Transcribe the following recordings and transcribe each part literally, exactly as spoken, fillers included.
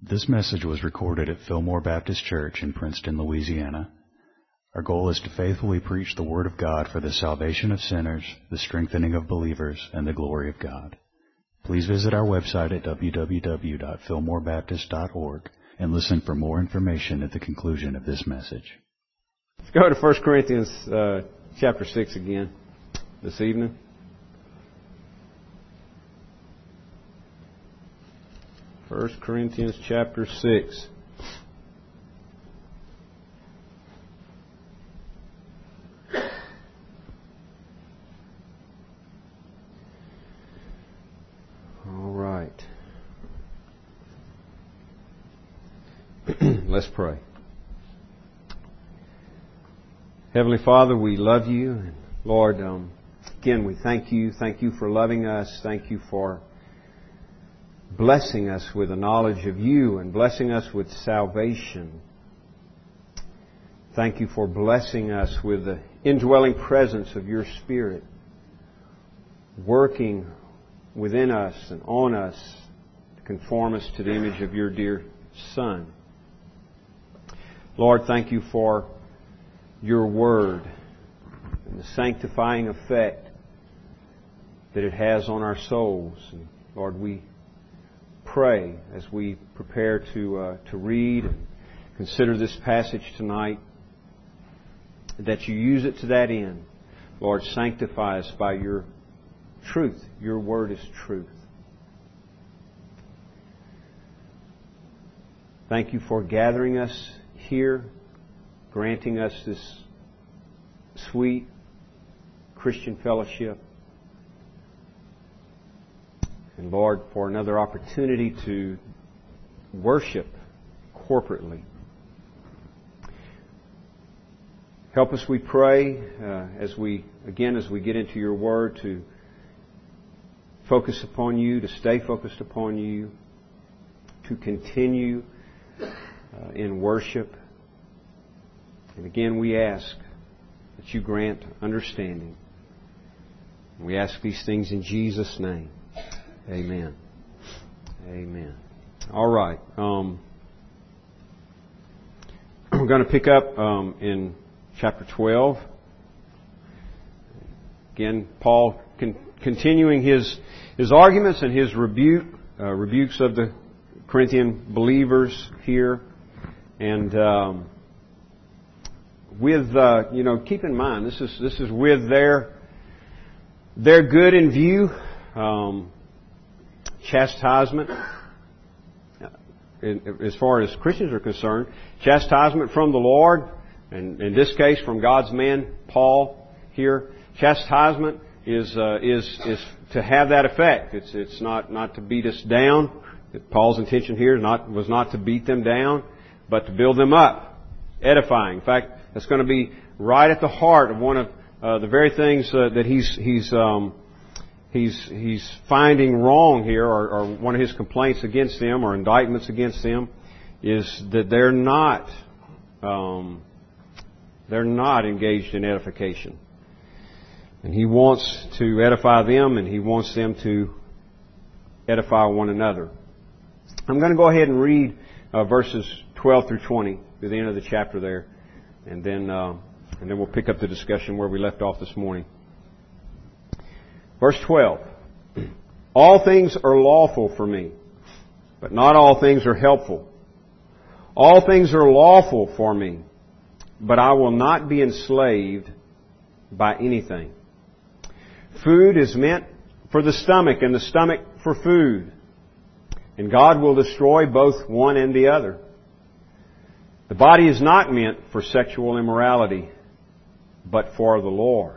This message was recorded at Fillmore Baptist Church in Princeton, Louisiana. Our goal is to faithfully preach the Word of God for the salvation of sinners, the strengthening of believers, and the glory of God. Please visit our website at w w w dot fillmore baptist dot org and listen for more information at the conclusion of this message. Let's go to First Corinthians uh, chapter six again this evening. First Corinthians chapter six. All right. Let's pray. Heavenly Father, we love you. And Lord, um, again, we thank you. Thank you for loving us. Thank you for blessing us with a knowledge of you and blessing us with salvation. Thank you for blessing us with the indwelling presence of your Spirit, working within us and on us to conform us to the image of your dear Son. Lord, thank you for your Word and the sanctifying effect that it has on our souls. And Lord, we pray as we prepare to uh, to read and consider this passage tonight, that you use it to that end. Lord, sanctify us by your truth. Your Word is truth. Thank you for gathering us here, granting us this sweet Christian fellowship. And Lord, for another opportunity to worship corporately. Help us, we pray, uh, as we, again, as we get into your Word, to focus upon you, to stay focused upon you, to continue uh, in worship. And again, we ask that you grant understanding. We ask these things in Jesus' name. Amen. Amen. All right. Um, we're going to pick up um, in chapter twelve. Again, Paul con- continuing his his arguments and his rebuke uh, rebukes of the Corinthian believers here, and um, with uh, you know, keep in mind this is this is with their their good in view. Um, Chastisement, as far as Christians are concerned, chastisement from the Lord, and in this case from God's man Paul here. Chastisement is uh, is is to have that effect. It's it's not, not to beat us down. Paul's intention here not was not to beat them down, but to build them up, edifying. In fact, that's going to be right at the heart of one of uh, the very things uh, that he's he's. Um, He's he's finding wrong here, or, or one of his complaints against them, or indictments against them, is that they're not um, they're not engaged in edification, and he wants to edify them, and he wants them to edify one another. I'm going to go ahead and read uh, verses twelve through twenty to the end of the chapter there, and then uh, and then we'll pick up the discussion where we left off this morning. Verse twelve, all things are lawful for me, but not all things are helpful. All things are lawful for me, but I will not be enslaved by anything. Food is meant for the stomach, and the stomach for food. And God will destroy both one and the other. The body is not meant for sexual immorality, but for the Lord.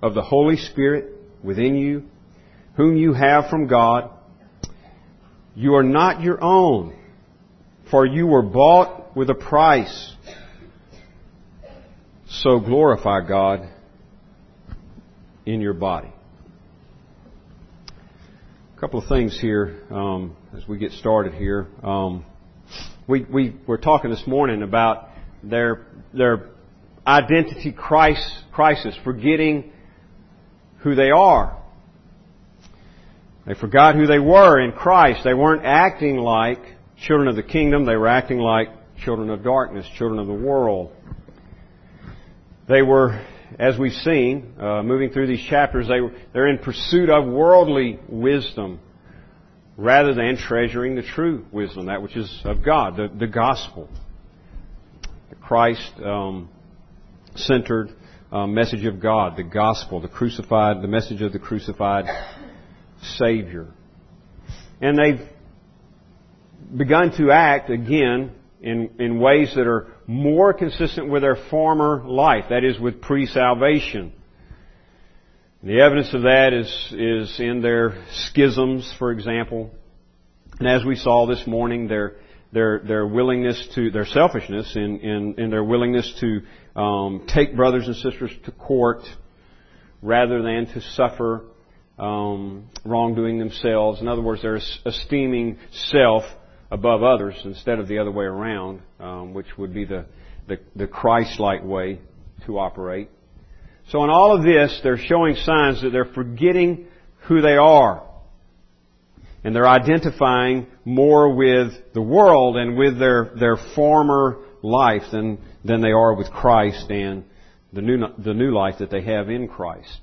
of the Holy Spirit within you, whom you have from God? You are not your own, for you were bought with a price. So glorify God in your body. A couple of things here um, as we get started here. Um, we we were talking this morning about their their identity crisis, crisis, forgetting who they are. They forgot who they were in Christ. They weren't acting like children of the kingdom. They were acting like children of darkness, children of the world. They were, as we've seen, uh, moving through these chapters, they were, they're in pursuit of worldly wisdom rather than treasuring the true wisdom, that which is of God, the, the gospel, the Christ-centered um, uh, message of God, the gospel, the crucified, the message of the crucified Savior. And they've begun to act again in, in ways that are more consistent with their former life, that is, with pre-salvation. The evidence of that is, is in their schisms, for example. And as we saw this morning, their their their willingness to, their selfishness in, in, in their willingness to um, take brothers and sisters to court rather than to suffer Um, wrongdoing themselves. In other words, they're esteeming self above others instead of the other way around, um, which would be the, the, the Christ-like way to operate. So in all of this, they're showing signs that they're forgetting who they are. And they're identifying more with the world and with their, their former life than, than they are with Christ and the new, the new life that they have in Christ.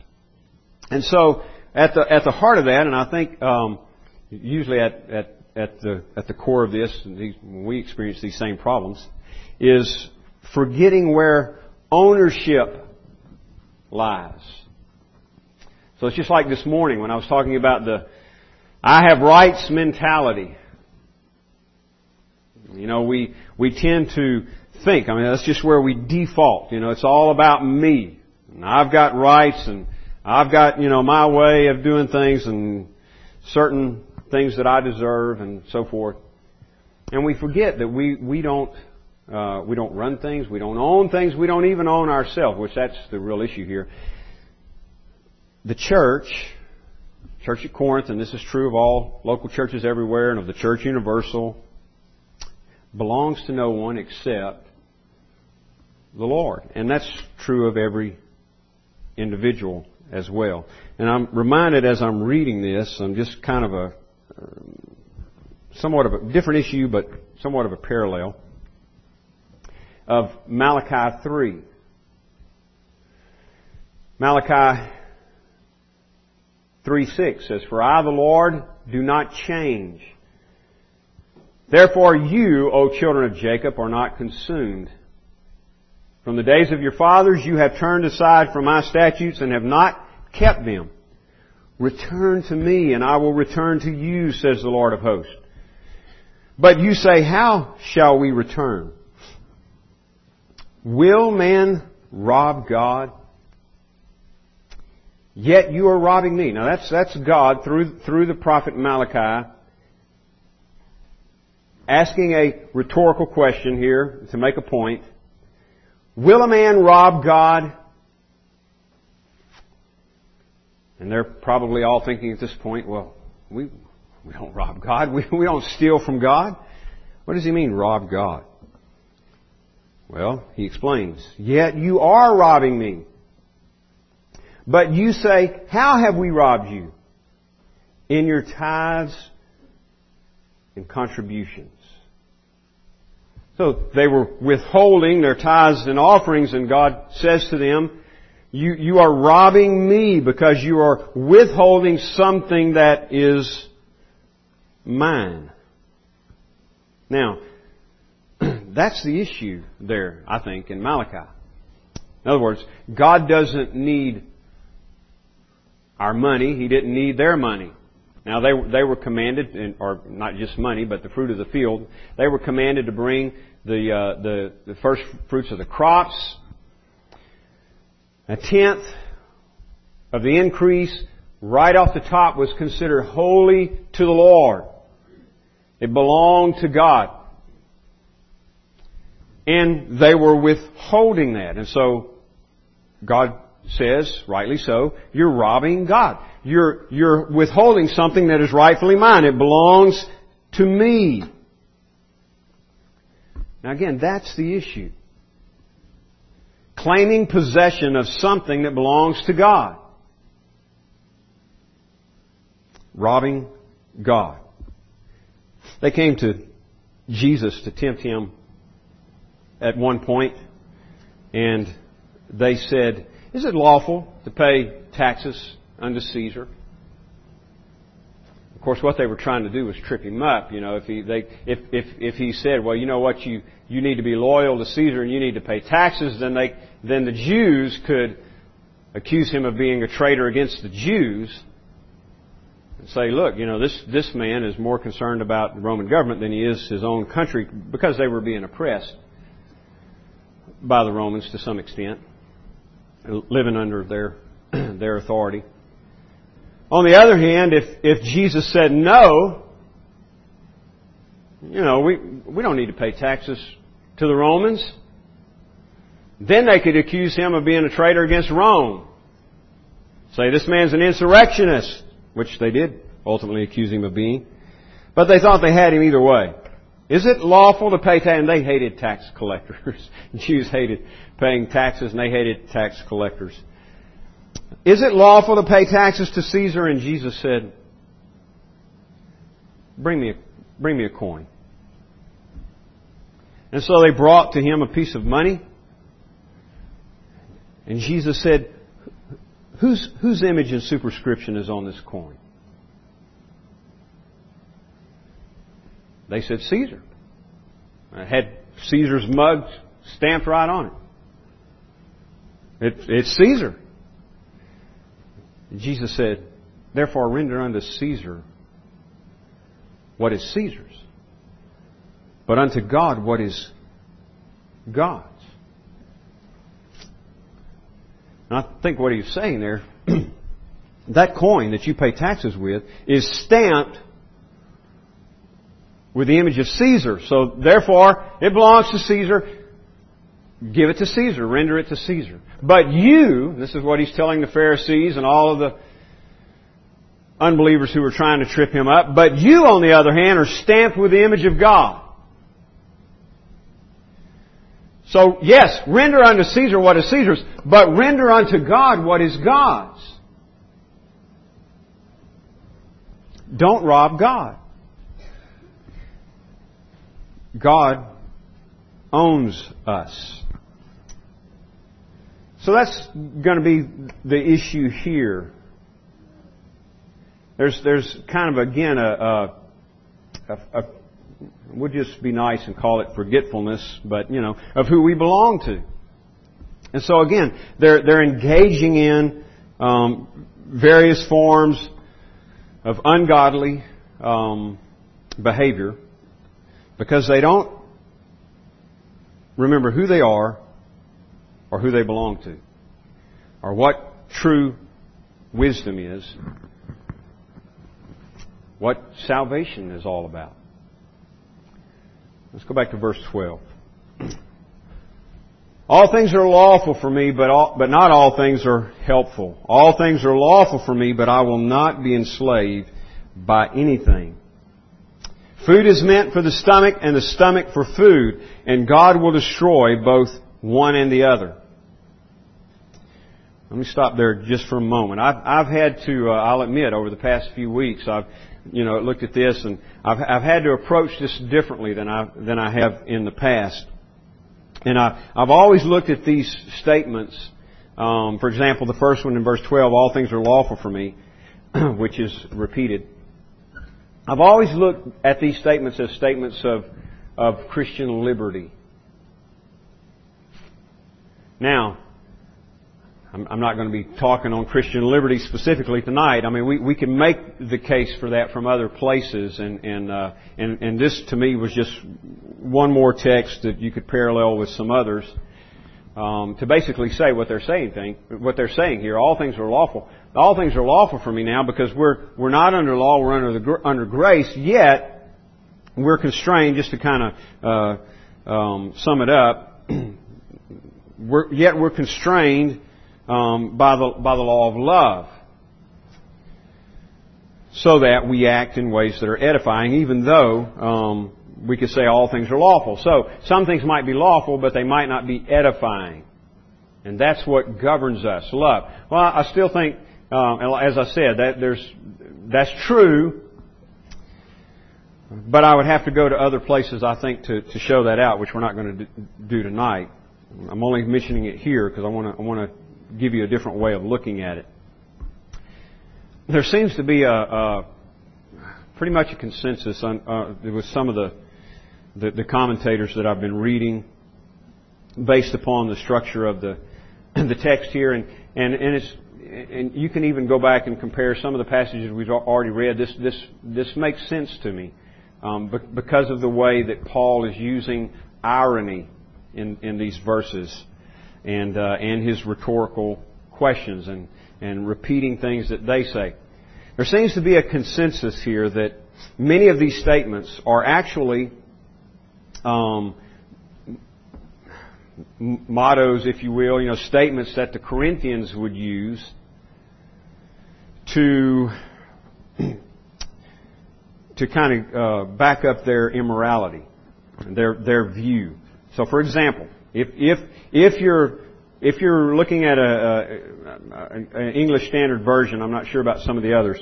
And so, At the at the heart of that, and I think um, usually at, at at the at the core of this, these, when we experience these same problems, is forgetting where ownership lies. So it's just like this morning when I was talking about the "I have rights" mentality. You know, we we tend to think. I mean, that's just where we default. You know, it's all about me, and I've got rights, and I've got, you know, my way of doing things and certain things that I deserve and so forth. And we forget that we, we don't, uh, we don't run things, we don't own things, we don't even own ourselves, which that's the real issue here. The church, Church at Corinth, and this is true of all local churches everywhere and of the Church Universal, belongs to no one except the Lord. And that's true of every individual as well. And I'm reminded as I'm reading this, I'm just kind of a, um, somewhat of a different issue, but somewhat of a parallel, of Malachi three. Malachi three six says, "For I, the Lord, do not change. Therefore you, O children of Jacob, are not consumed. From the days of your fathers you have turned aside from my statutes and have not kept them. Return to me, and I will return to you, says the Lord of hosts. But you say, how shall we return? Will man rob God? Yet you are robbing me." Now that's that's God through through the prophet Malachi, asking a rhetorical question here to make a point. Will a man rob God? And they're probably all thinking at this point, well, we we don't rob God. We, we don't steal from God. What does he mean, rob God? Well, he explains, "Yet you are robbing me. But you say, how have we robbed you? In your tithes and contributions." So they were withholding their tithes and offerings, and God says to them, you, you are robbing me because you are withholding something that is mine. Now, that's the issue there, I think, in Malachi. In other words, God doesn't need our money. He didn't need their money. Now, they were, they were commanded, or not just money, but the fruit of the field. They were commanded to bring the uh, the, the first fruits of the crops, a tenth of the increase, right off the top, was considered holy to the Lord. It belonged to God. And they were withholding that. And so God says, rightly so, you're robbing God. You're, you're withholding something that is rightfully mine. It belongs to me. Now again, that's the issue. Claiming possession of something that belongs to God. Robbing God. They came to Jesus to tempt Him at one point, and they said, is it lawful to pay taxes unto Caesar? Of course, what they were trying to do was trip Him up. You know, if he they if if if he said, well, you know what, you you need to be loyal to Caesar and you need to pay taxes, then they then the Jews could accuse Him of being a traitor against the Jews and say, look, you know, this this man is more concerned about the Roman government than he is his own country, because they were being oppressed by the Romans to some extent, living under their their authority. On the other hand, if if Jesus said no, you know, we we don't need to pay taxes to the Romans, then they could accuse Him of being a traitor against Rome. Say, this man's an insurrectionist, which they did ultimately accuse Him of being. But they thought they had Him either way. Is it lawful to pay tax? And they hated tax collectors. Jews hated paying taxes, and they hated tax collectors. Is it lawful to pay taxes to Caesar? And Jesus said, bring me a, bring me a coin. And so they brought to Him a piece of money. And Jesus said, whose, whose image and superscription is on this coin? They said, Caesar. It had Caesar's mug stamped right on it. It it's Caesar. And Jesus said, therefore render unto Caesar what is Caesar's, but unto God what is God's. And I think what He's saying there, that coin that you pay taxes with is stamped with the image of Caesar. So, therefore, it belongs to Caesar. Give it to Caesar. Render it to Caesar. But you, this is what He's telling the Pharisees and all of the unbelievers who were trying to trip Him up, but you, on the other hand, are stamped with the image of God. So, yes, render unto Caesar what is Caesar's, but render unto God what is God's. Don't rob God. God owns us. So that's going to be the issue here. There's there's kind of, again, a, a, a, a we'll just be nice and call it forgetfulness, but, you know, of who we belong to. And so, again, they're, they're engaging in um, various forms of ungodly um, behavior, because they don't remember who they are or who they belong to or what true wisdom is, what salvation is all about. Let's go back to verse twelve. All things are lawful for me, but all, but not all things are helpful. All things are lawful for me, but I will not be enslaved by anything. Food is meant for the stomach and the stomach for food, and God will destroy both one and the other. Let me stop there just for a moment. I've, I've had to, uh, I'll admit, over the past few weeks, I've, you know, looked at this and I've, I've had to approach this differently than I, than I have in the past. And I, I've always looked at these statements. Um, for example, the first one in verse twelve, all things are lawful for me, which is repeated I've always looked at these statements as statements of, of Christian liberty. Now, I'm, I'm not going to be talking on Christian liberty specifically tonight. I mean, we, we can make the case for that from other places, and and, uh, and and this to me was just one more text that you could parallel with some others um, to basically say what they're saying. Thing, what they're saying here, all things are lawful. All things are lawful for me now because we're we're not under law, we're under the, under grace. Yet we're constrained. Just to kind of uh, um, sum it up, we're, yet we're constrained um, by the by the law of love, so that we act in ways that are edifying, even though um, we could say all things are lawful. So some things might be lawful, but they might not be edifying, and that's what governs us. Love. Well, I still think. Um, as I said, that there's that's true, but I would have to go to other places, I think, to, to show that out, which we're not going to do tonight. I'm only mentioning it here because I want to I want to give you a different way of looking at it. There seems to be a, a pretty much a consensus on uh, with some of the, the the commentators that I've been reading, based upon the structure of the the text here, and and and it's. And you can even go back and compare some of the passages we've already read. This this this makes sense to me um, because of the way that Paul is using irony in, in these verses, and uh, and his rhetorical questions and, and repeating things that they say. There seems to be a consensus here that many of these statements are actually um, mottos, if you will, you know, statements that the Corinthians would use to to kind of uh, back up their immorality, their their view. So, for example, if if if you're if you're looking at a, a an English Standard Version, I'm not sure about some of the others,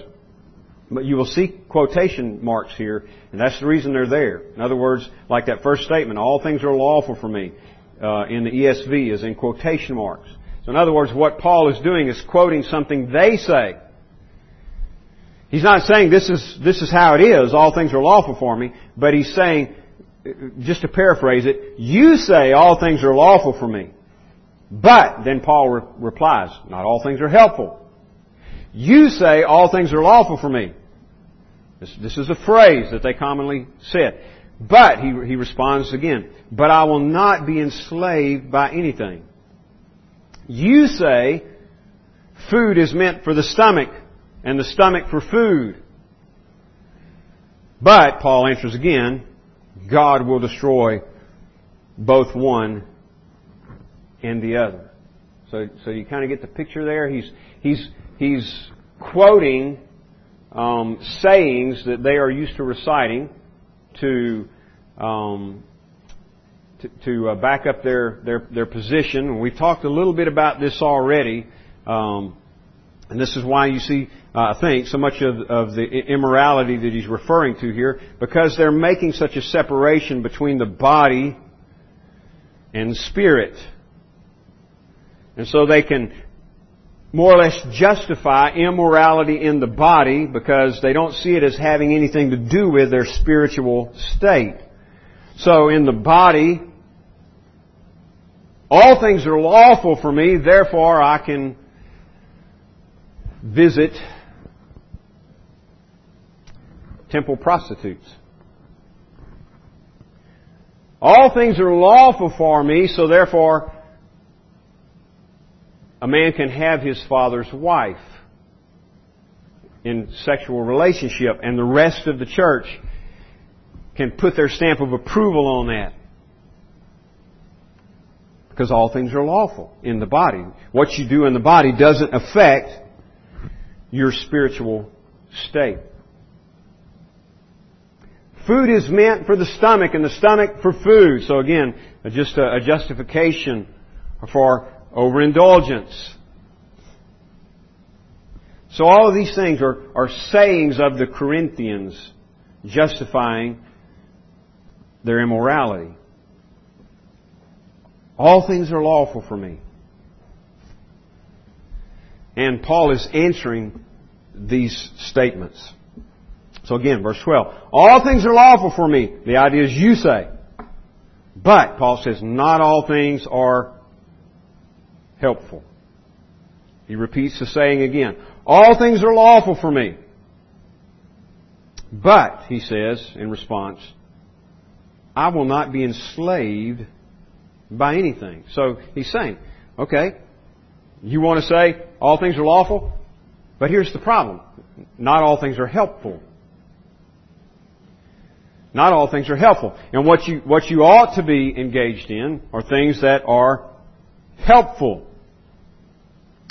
but you will see quotation marks here, and that's the reason they're there. In other words, like that first statement, "All things are lawful for me." Uh, in the E S V is in quotation marks. So in other words, what Paul is doing is quoting something they say. He's not saying this is this is how it is, all things are lawful for me, but he's saying, just to paraphrase it, you say all things are lawful for me. But, then Paul re- replies, not all things are helpful. You say all things are lawful for me. This, this is a phrase that they commonly said. But, he, he responds again, but I will not be enslaved by anything. You say food is meant for the stomach and the stomach for food. But, Paul answers again, God will destroy both one and the other. So, so you kind of get the picture there. He's, he's, he's quoting um, sayings that they are used to reciting to um, to, to uh, back up their, their, their position. We've talked a little bit about this already, um, and this is why you see, uh, I think, so much of, of the immorality that he's referring to here, because they're making such a separation between the body and spirit. And so they can more or less justify immorality in the body because they don't see it as having anything to do with their spiritual state. So in the body, all things are lawful for me, therefore I can visit temple prostitutes. All things are lawful for me, so therefore a man can have his father's wife in sexual relationship, and the rest of the church can put their stamp of approval on that. Because all things are lawful in the body. What you do in the body doesn't affect your spiritual state. Food is meant for the stomach, and the stomach for food. So again, just a justification for overindulgence. So all of these things are, are sayings of the Corinthians justifying their immorality. All things are lawful for me. And Paul is answering these statements. So again, verse twelve. All things are lawful for me. The idea is you say. But, Paul says, not all things are helpful. He repeats the saying again. All things are lawful for me. But, he says in response, I will not be enslaved by anything. So, he's saying, okay, you want to say all things are lawful? But here's the problem. Not all things are helpful. Not all things are helpful. And what you, what you ought to be engaged in are things that are helpful.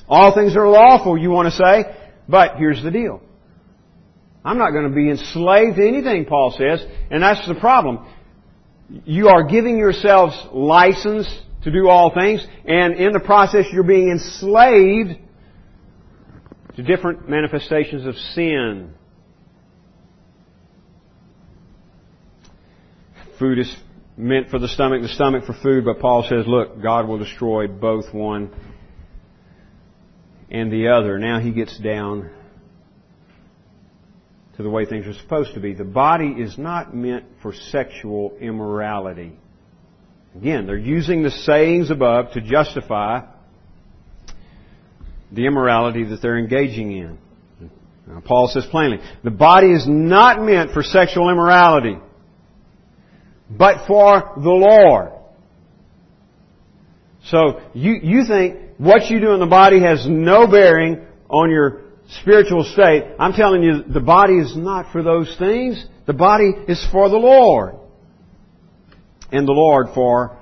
All things are lawful, you want to say, but here's the deal. I'm not going to be enslaved to anything, Paul says, and that's the problem. You are giving yourselves license to do all things, and in the process you're being enslaved to different manifestations of sin. Food is meant for the stomach, the stomach for food, but Paul says, look, God will destroy both one and the other. Now he gets down to the way things are supposed to be. The body is not meant for sexual immorality. Again, they're using the sayings above to justify the immorality that they're engaging in. Now, Paul says plainly, the body is not meant for sexual immorality, but for the Lord. So, you, you think what you do in the body has no bearing on your spiritual state. I'm telling you, the body is not for those things. The body is for the Lord. And the Lord for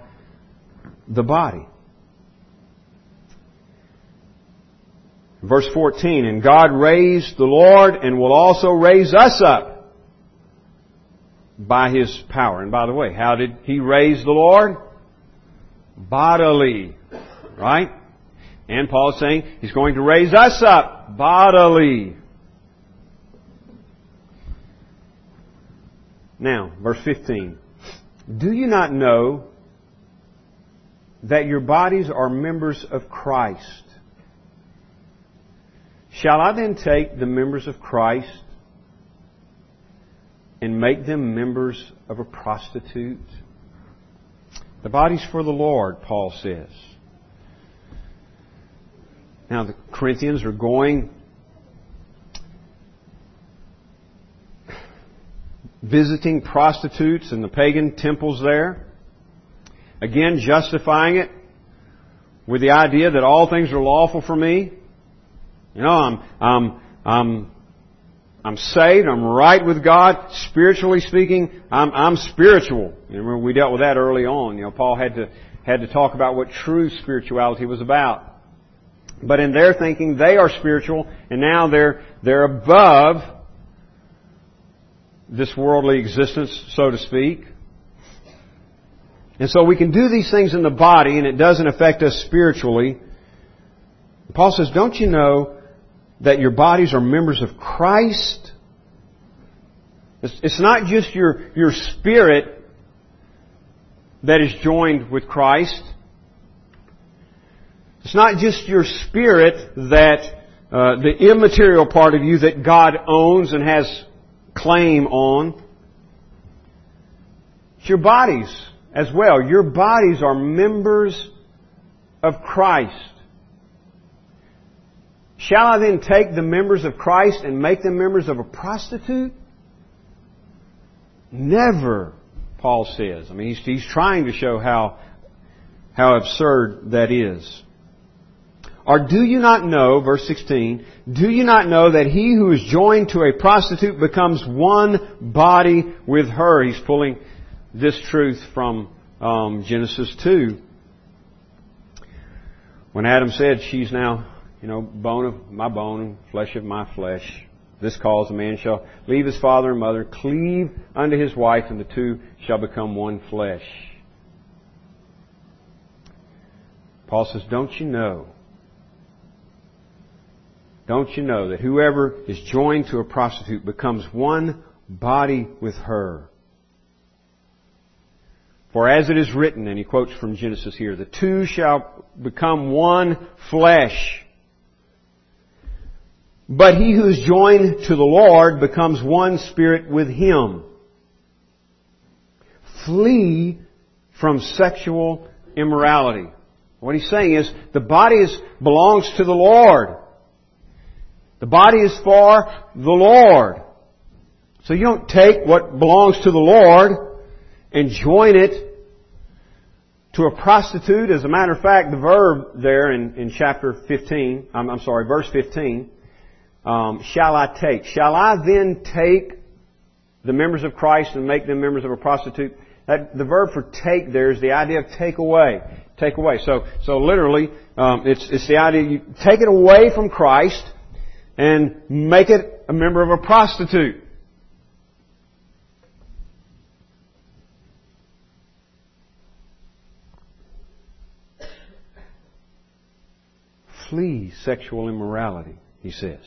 the body. Verse fourteen, and God raised the Lord and will also raise us up by His power. And by the way, how did He raise the Lord? Bodily. Right? And Paul is saying He's going to raise us up bodily. Now, verse fifteen. Do you not know that your bodies are members of Christ? Shall I then take the members of Christ and make them members of a prostitute? The body's for the Lord, Paul says. Now, the Corinthians are going, visiting prostitutes in the pagan temples there. Again, justifying it with the idea that all things are lawful for me. You know, I'm, I'm, I'm, I'm saved. I'm right with God. Spiritually speaking, I'm, I'm spiritual. You remember, we dealt with that early on. You know, Paul had to, had to talk about what true spirituality was about. But in their thinking, they are spiritual, and now they're, they're above this worldly existence, so to speak. And so we can do these things in the body, and it doesn't affect us spiritually. Paul says, don't you know that your bodies are members of Christ? It's, it's not just your, your spirit that is joined with Christ. It's not just your spirit that, uh, the immaterial part of you that God owns and has claim on. It's your bodies as well. Your bodies are members of Christ. Shall I then take the members of Christ and make them members of a prostitute? Never, Paul says. I mean, he's, he's trying to show how, how absurd that is. Or do you not know, verse sixteen, do you not know that he who is joined to a prostitute becomes one body with her? He's pulling this truth from um, Genesis two. When Adam said, she's now, you know, bone of my bone, flesh of my flesh. This cause a man shall leave his father and mother, cleave unto his wife, and the two shall become one flesh. Paul says, don't you know? Don't you know that whoever is joined to a prostitute becomes one body with her? For as it is written, and he quotes from Genesis here, the two shall become one flesh. But he who is joined to the Lord becomes one spirit with Him. Flee from sexual immorality. What he's saying is the body is, belongs to the Lord. The body is for the Lord. So you don't take what belongs to the Lord and join it to a prostitute. As a matter of fact, the verb there in, in chapter fifteen, I'm, I'm sorry, verse fifteen, um, shall I take? Shall I then take the members of Christ and make them members of a prostitute? That, the verb for take there is the idea of take away. Take away. So, so literally, um, it's, it's the idea you take it away from Christ and make it a member of a prostitute. Flee sexual immorality, he says,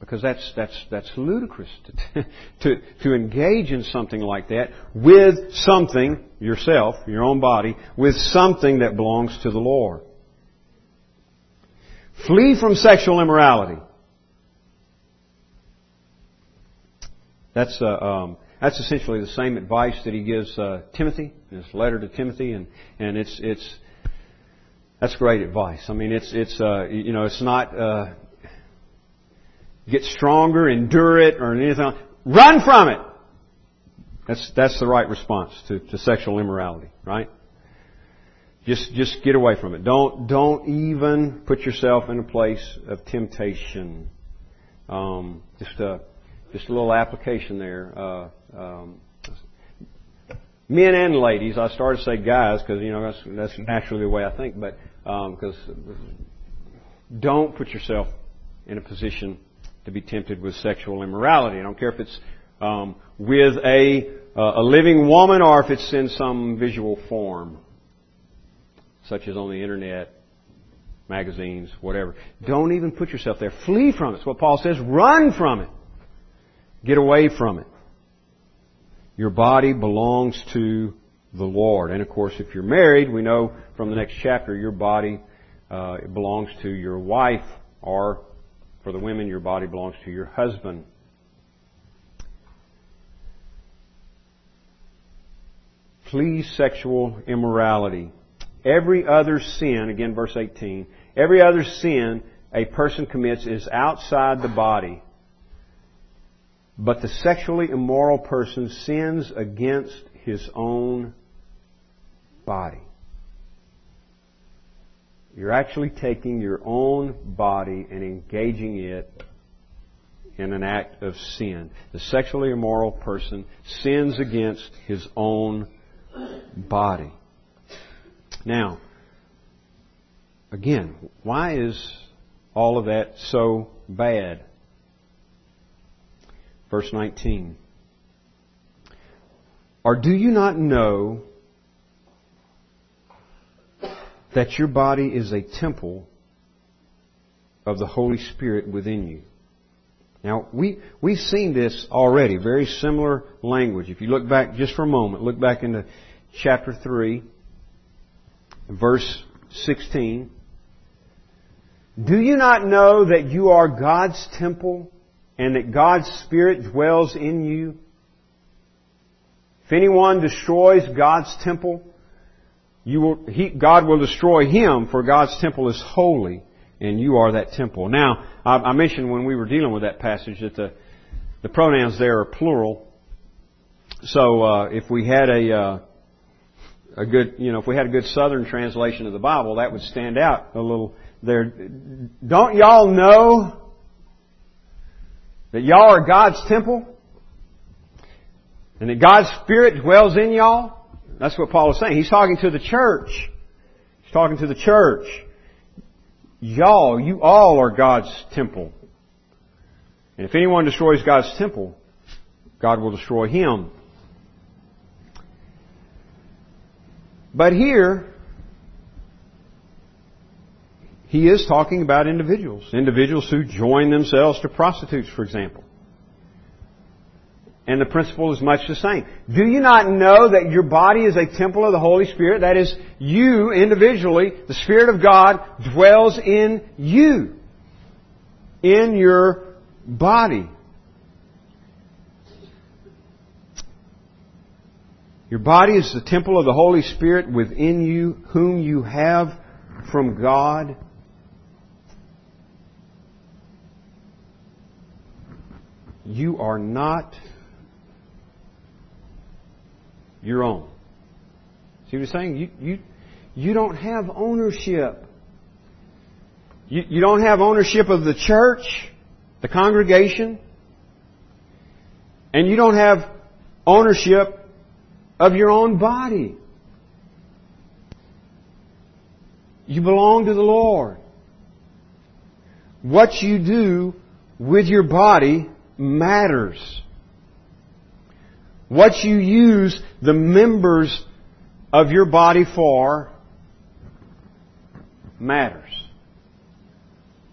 because that's that's that's ludicrous to to to engage in something like that with something yourself, your own body, with something that belongs to the Lord. Flee from sexual immorality. That's uh, um, that's essentially the same advice that he gives uh, Timothy in his letter to Timothy, and and it's it's. That's great advice. I mean, it's, it's uh, you know, it's not uh, get stronger, endure it, or anything else. Run from it! That's, that's the right response to, to sexual immorality, right? Just, just get away from it. Don't, don't even put yourself in a place of temptation. Um, just, a, just a little application there. Uh, um, Men and ladies, I started to say guys because, you know, that's, that's naturally the way I think, but because um, don't put yourself in a position to be tempted with sexual immorality. I don't care if it's um, with a, uh, a living woman or if it's in some visual form, such as on the Internet, magazines, whatever. Don't even put yourself there. Flee from it. That's what Paul says. Run from it. Get away from it. Your body belongs to the Lord. And, of course, if you're married, we know from the next chapter, your body uh, belongs to your wife, or for the women, your body belongs to your husband. Flee sexual immorality. Every other sin, again, verse eighteen, every other sin a person commits is outside the body. But the sexually immoral person sins against his own body. You're actually taking your own body and engaging it in an act of sin. The sexually immoral person sins against his own body. Now, again, why is all of that so bad? Verse nineteen. Or do you not know that your body is a temple of the Holy Spirit within you? Now, we, we've seen this already, very similar language. If you look back just for a moment, look back into chapter three, verse sixteen. Do you not know that you are God's temple? And that God's Spirit dwells in you. If anyone destroys God's temple, you will, he, God will destroy him, for God's temple is holy, and you are that temple. Now, I, I mentioned when we were dealing with that passage that the, the pronouns there are plural. So uh, if we had a uh, a good, you know, if we had a good Southern translation of the Bible, that would stand out a little there. Don't y'all know that y'all are God's temple, and that God's Spirit dwells in y'all? That's what Paul is saying. He's talking to the church. He's talking to the church. Y'all, you all are God's temple. And if anyone destroys God's temple, God will destroy him. But here, he is talking about individuals, individuals who join themselves to prostitutes, for example. And the principle is much the same. Do you not know that your body is a temple of the Holy Spirit? That is, you individually, the Spirit of God dwells in you, in your body. Your body is the temple of the Holy Spirit within you, whom you have from God. You are not your own. See what he's saying? You, you, you don't have ownership. You, you don't have ownership of the church, the congregation. And you don't have ownership of your own body. You belong to the Lord. What you do with your body matters. What you use the members of your body for matters.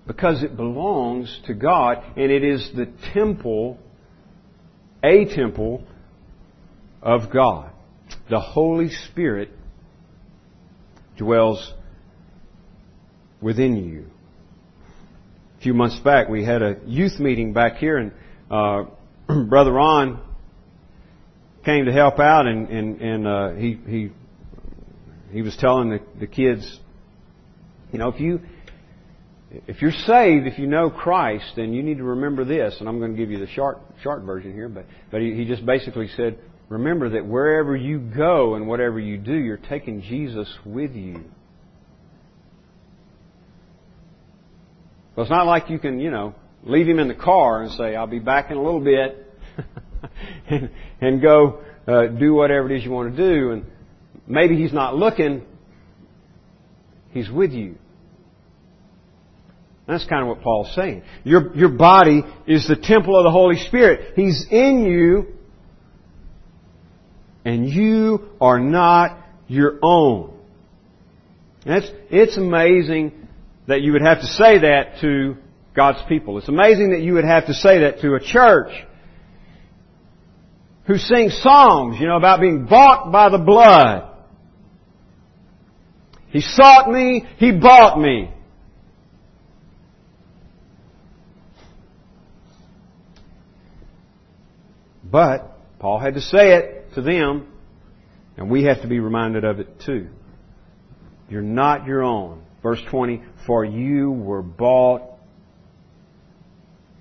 Because it belongs to God, and it is the temple, a temple of God. The Holy Spirit dwells within you. A few months back, we had a youth meeting back here, and uh, Brother Ron came to help out, and, and, and uh, he he he was telling the, the kids, you know, if you if you're saved, if you know Christ, then you need to remember this. And I'm going to give you the short short version here, but but he, he just basically said, remember that wherever you go and whatever you do, you're taking Jesus with you. Well, it's not like you can, you know, leave Him in the car and say, I'll be back in a little bit, and, and go uh, do whatever it is you want to do. And maybe He's not looking. He's with you. That's kind of what Paul's saying. Your, your body is the temple of the Holy Spirit. He's in you. And you are not your own. It's, it's amazing that you would have to say that to God's people. It's amazing that you would have to say that to a church who sings songs, you know, about being bought by the blood. He sought me, He bought me. But Paul had to say it to them, and we have to be reminded of it too. You're not your own. Verse twenty, for you were bought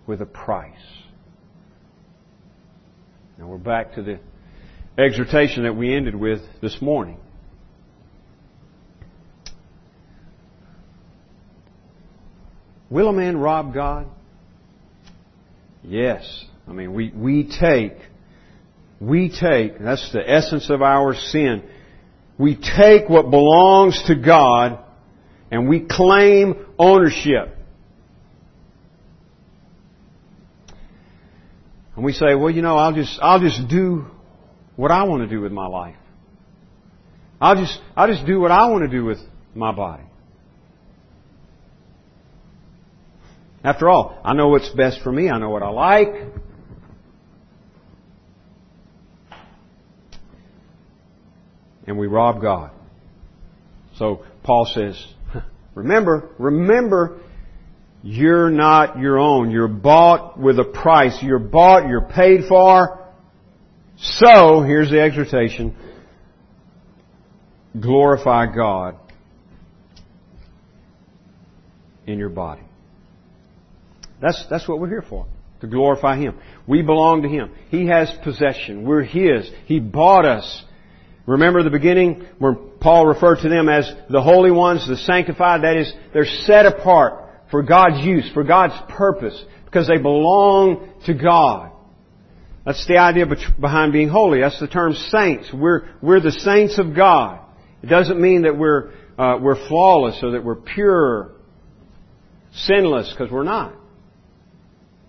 with a price. Now we're back to the exhortation that we ended with this morning. Will a man rob God? Yes. I mean, we, we take We take, that's the essence of our sin. We take what belongs to God and we claim ownership. And we say, well, you know, I'll just I'll just do what I want to do with my life. I'll just I'll just do what I want to do with my body. After all, I know what's best for me, I know what I like. And we rob God. So Paul says, remember, remember, you're not your own. You're bought with a price. You're bought, you're paid for. So, here's the exhortation, glorify God in your body. That's, that's what we're here for, to glorify Him. We belong to Him. He has possession. We're His. He bought us. Remember the beginning where Paul referred to them as the holy ones, the sanctified. That is, they're set apart for God's use, for God's purpose, because they belong to God. That's the idea behind being holy. That's the term saints. We're, we're the saints of God. It doesn't mean that we're, uh, we're flawless or that we're pure, sinless, because we're not.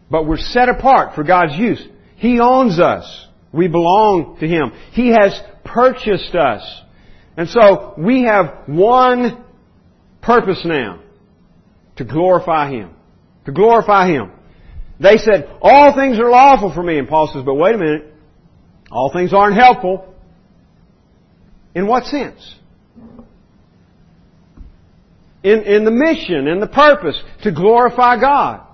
But we're set apart for God's use. He owns us. We belong to Him. He has purchased us. And so we have one purpose now, to glorify Him. To glorify Him. They said, all things are lawful for me. And Paul says, but wait a minute. All things aren't helpful. In what sense? In, in the mission, in the purpose, to glorify God.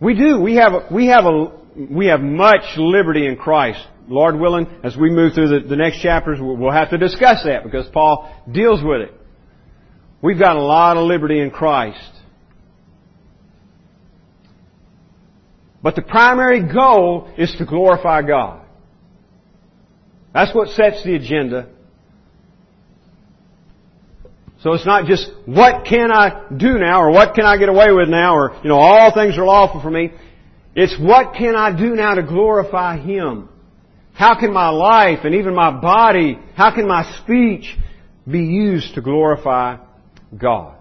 We do. We have we have a we have much liberty in Christ. Lord willing, as we move through the, the next chapters, we'll have to discuss that because Paul deals with it. We've got a lot of liberty in Christ. But the primary goal is to glorify God. That's what sets the agenda. So it's not just, what can I do now, or what can I get away with now, or, you know, all things are lawful for me. It's what can I do now to glorify Him? How can my life and even my body, how can my speech be used to glorify God?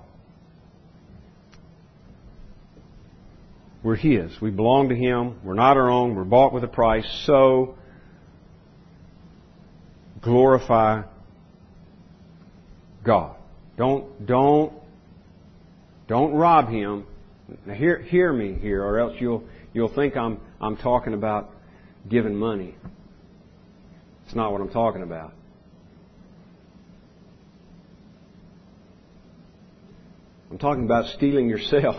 We're His. We belong to Him. We're not our own. We're bought with a price. So, glorify God. Don't, don't, don't rob Him. Now hear, hear me here, or else you'll, you'll think I'm, I'm talking about giving money. It's not what I'm talking about. I'm talking about stealing yourself.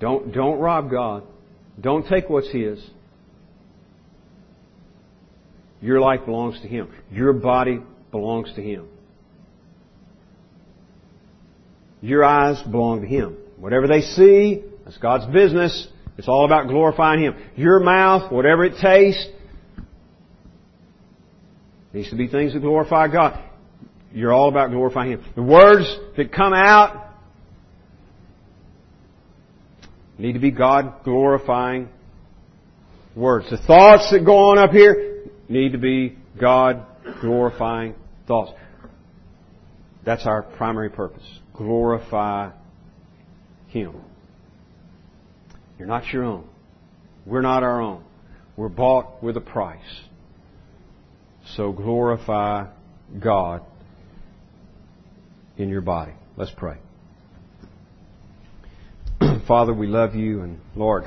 Don't, don't rob God. Don't take what's His. Your life belongs to Him. Your body belongs to Him. Your eyes belong to Him. Whatever they see, that's God's business. It's all about glorifying Him. Your mouth, whatever it tastes, needs to be things that glorify God. You're all about glorifying Him. The words that come out need to be God-glorifying words. The thoughts that go on up here need to be God-glorifying thoughts. That's our primary purpose. Glorify Him. You're not your own. We're not our own. We're bought with a price. So glorify God in your body. Let's pray. Father, we love You, and Lord,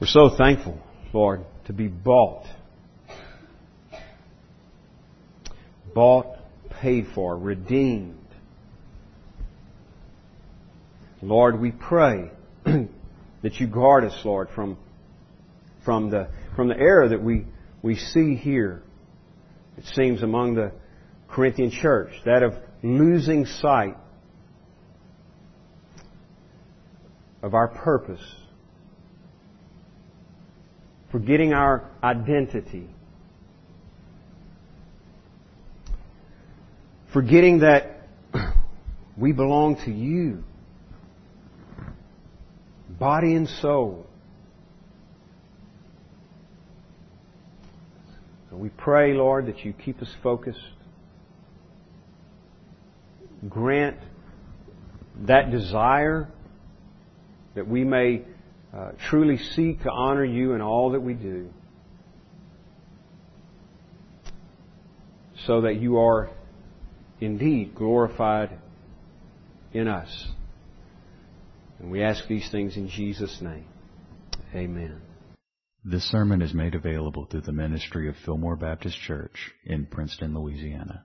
we're so thankful, Lord, to be bought. Bought, paid for, redeemed. Lord, we pray that You guard us, Lord, from from the from the error that we, we see here, it seems, among the Corinthian church, that of losing sight of our purpose, forgetting our identity, forgetting that we belong to You, body and soul. So we pray, Lord, that You keep us focused. Grant that desire that we may uh, truly seek to honor You in all that we do, so that You are indeed glorified in us. And we ask these things in Jesus' name. Amen. This sermon is made available through the ministry of Fillmore Baptist Church in Princeton, Louisiana.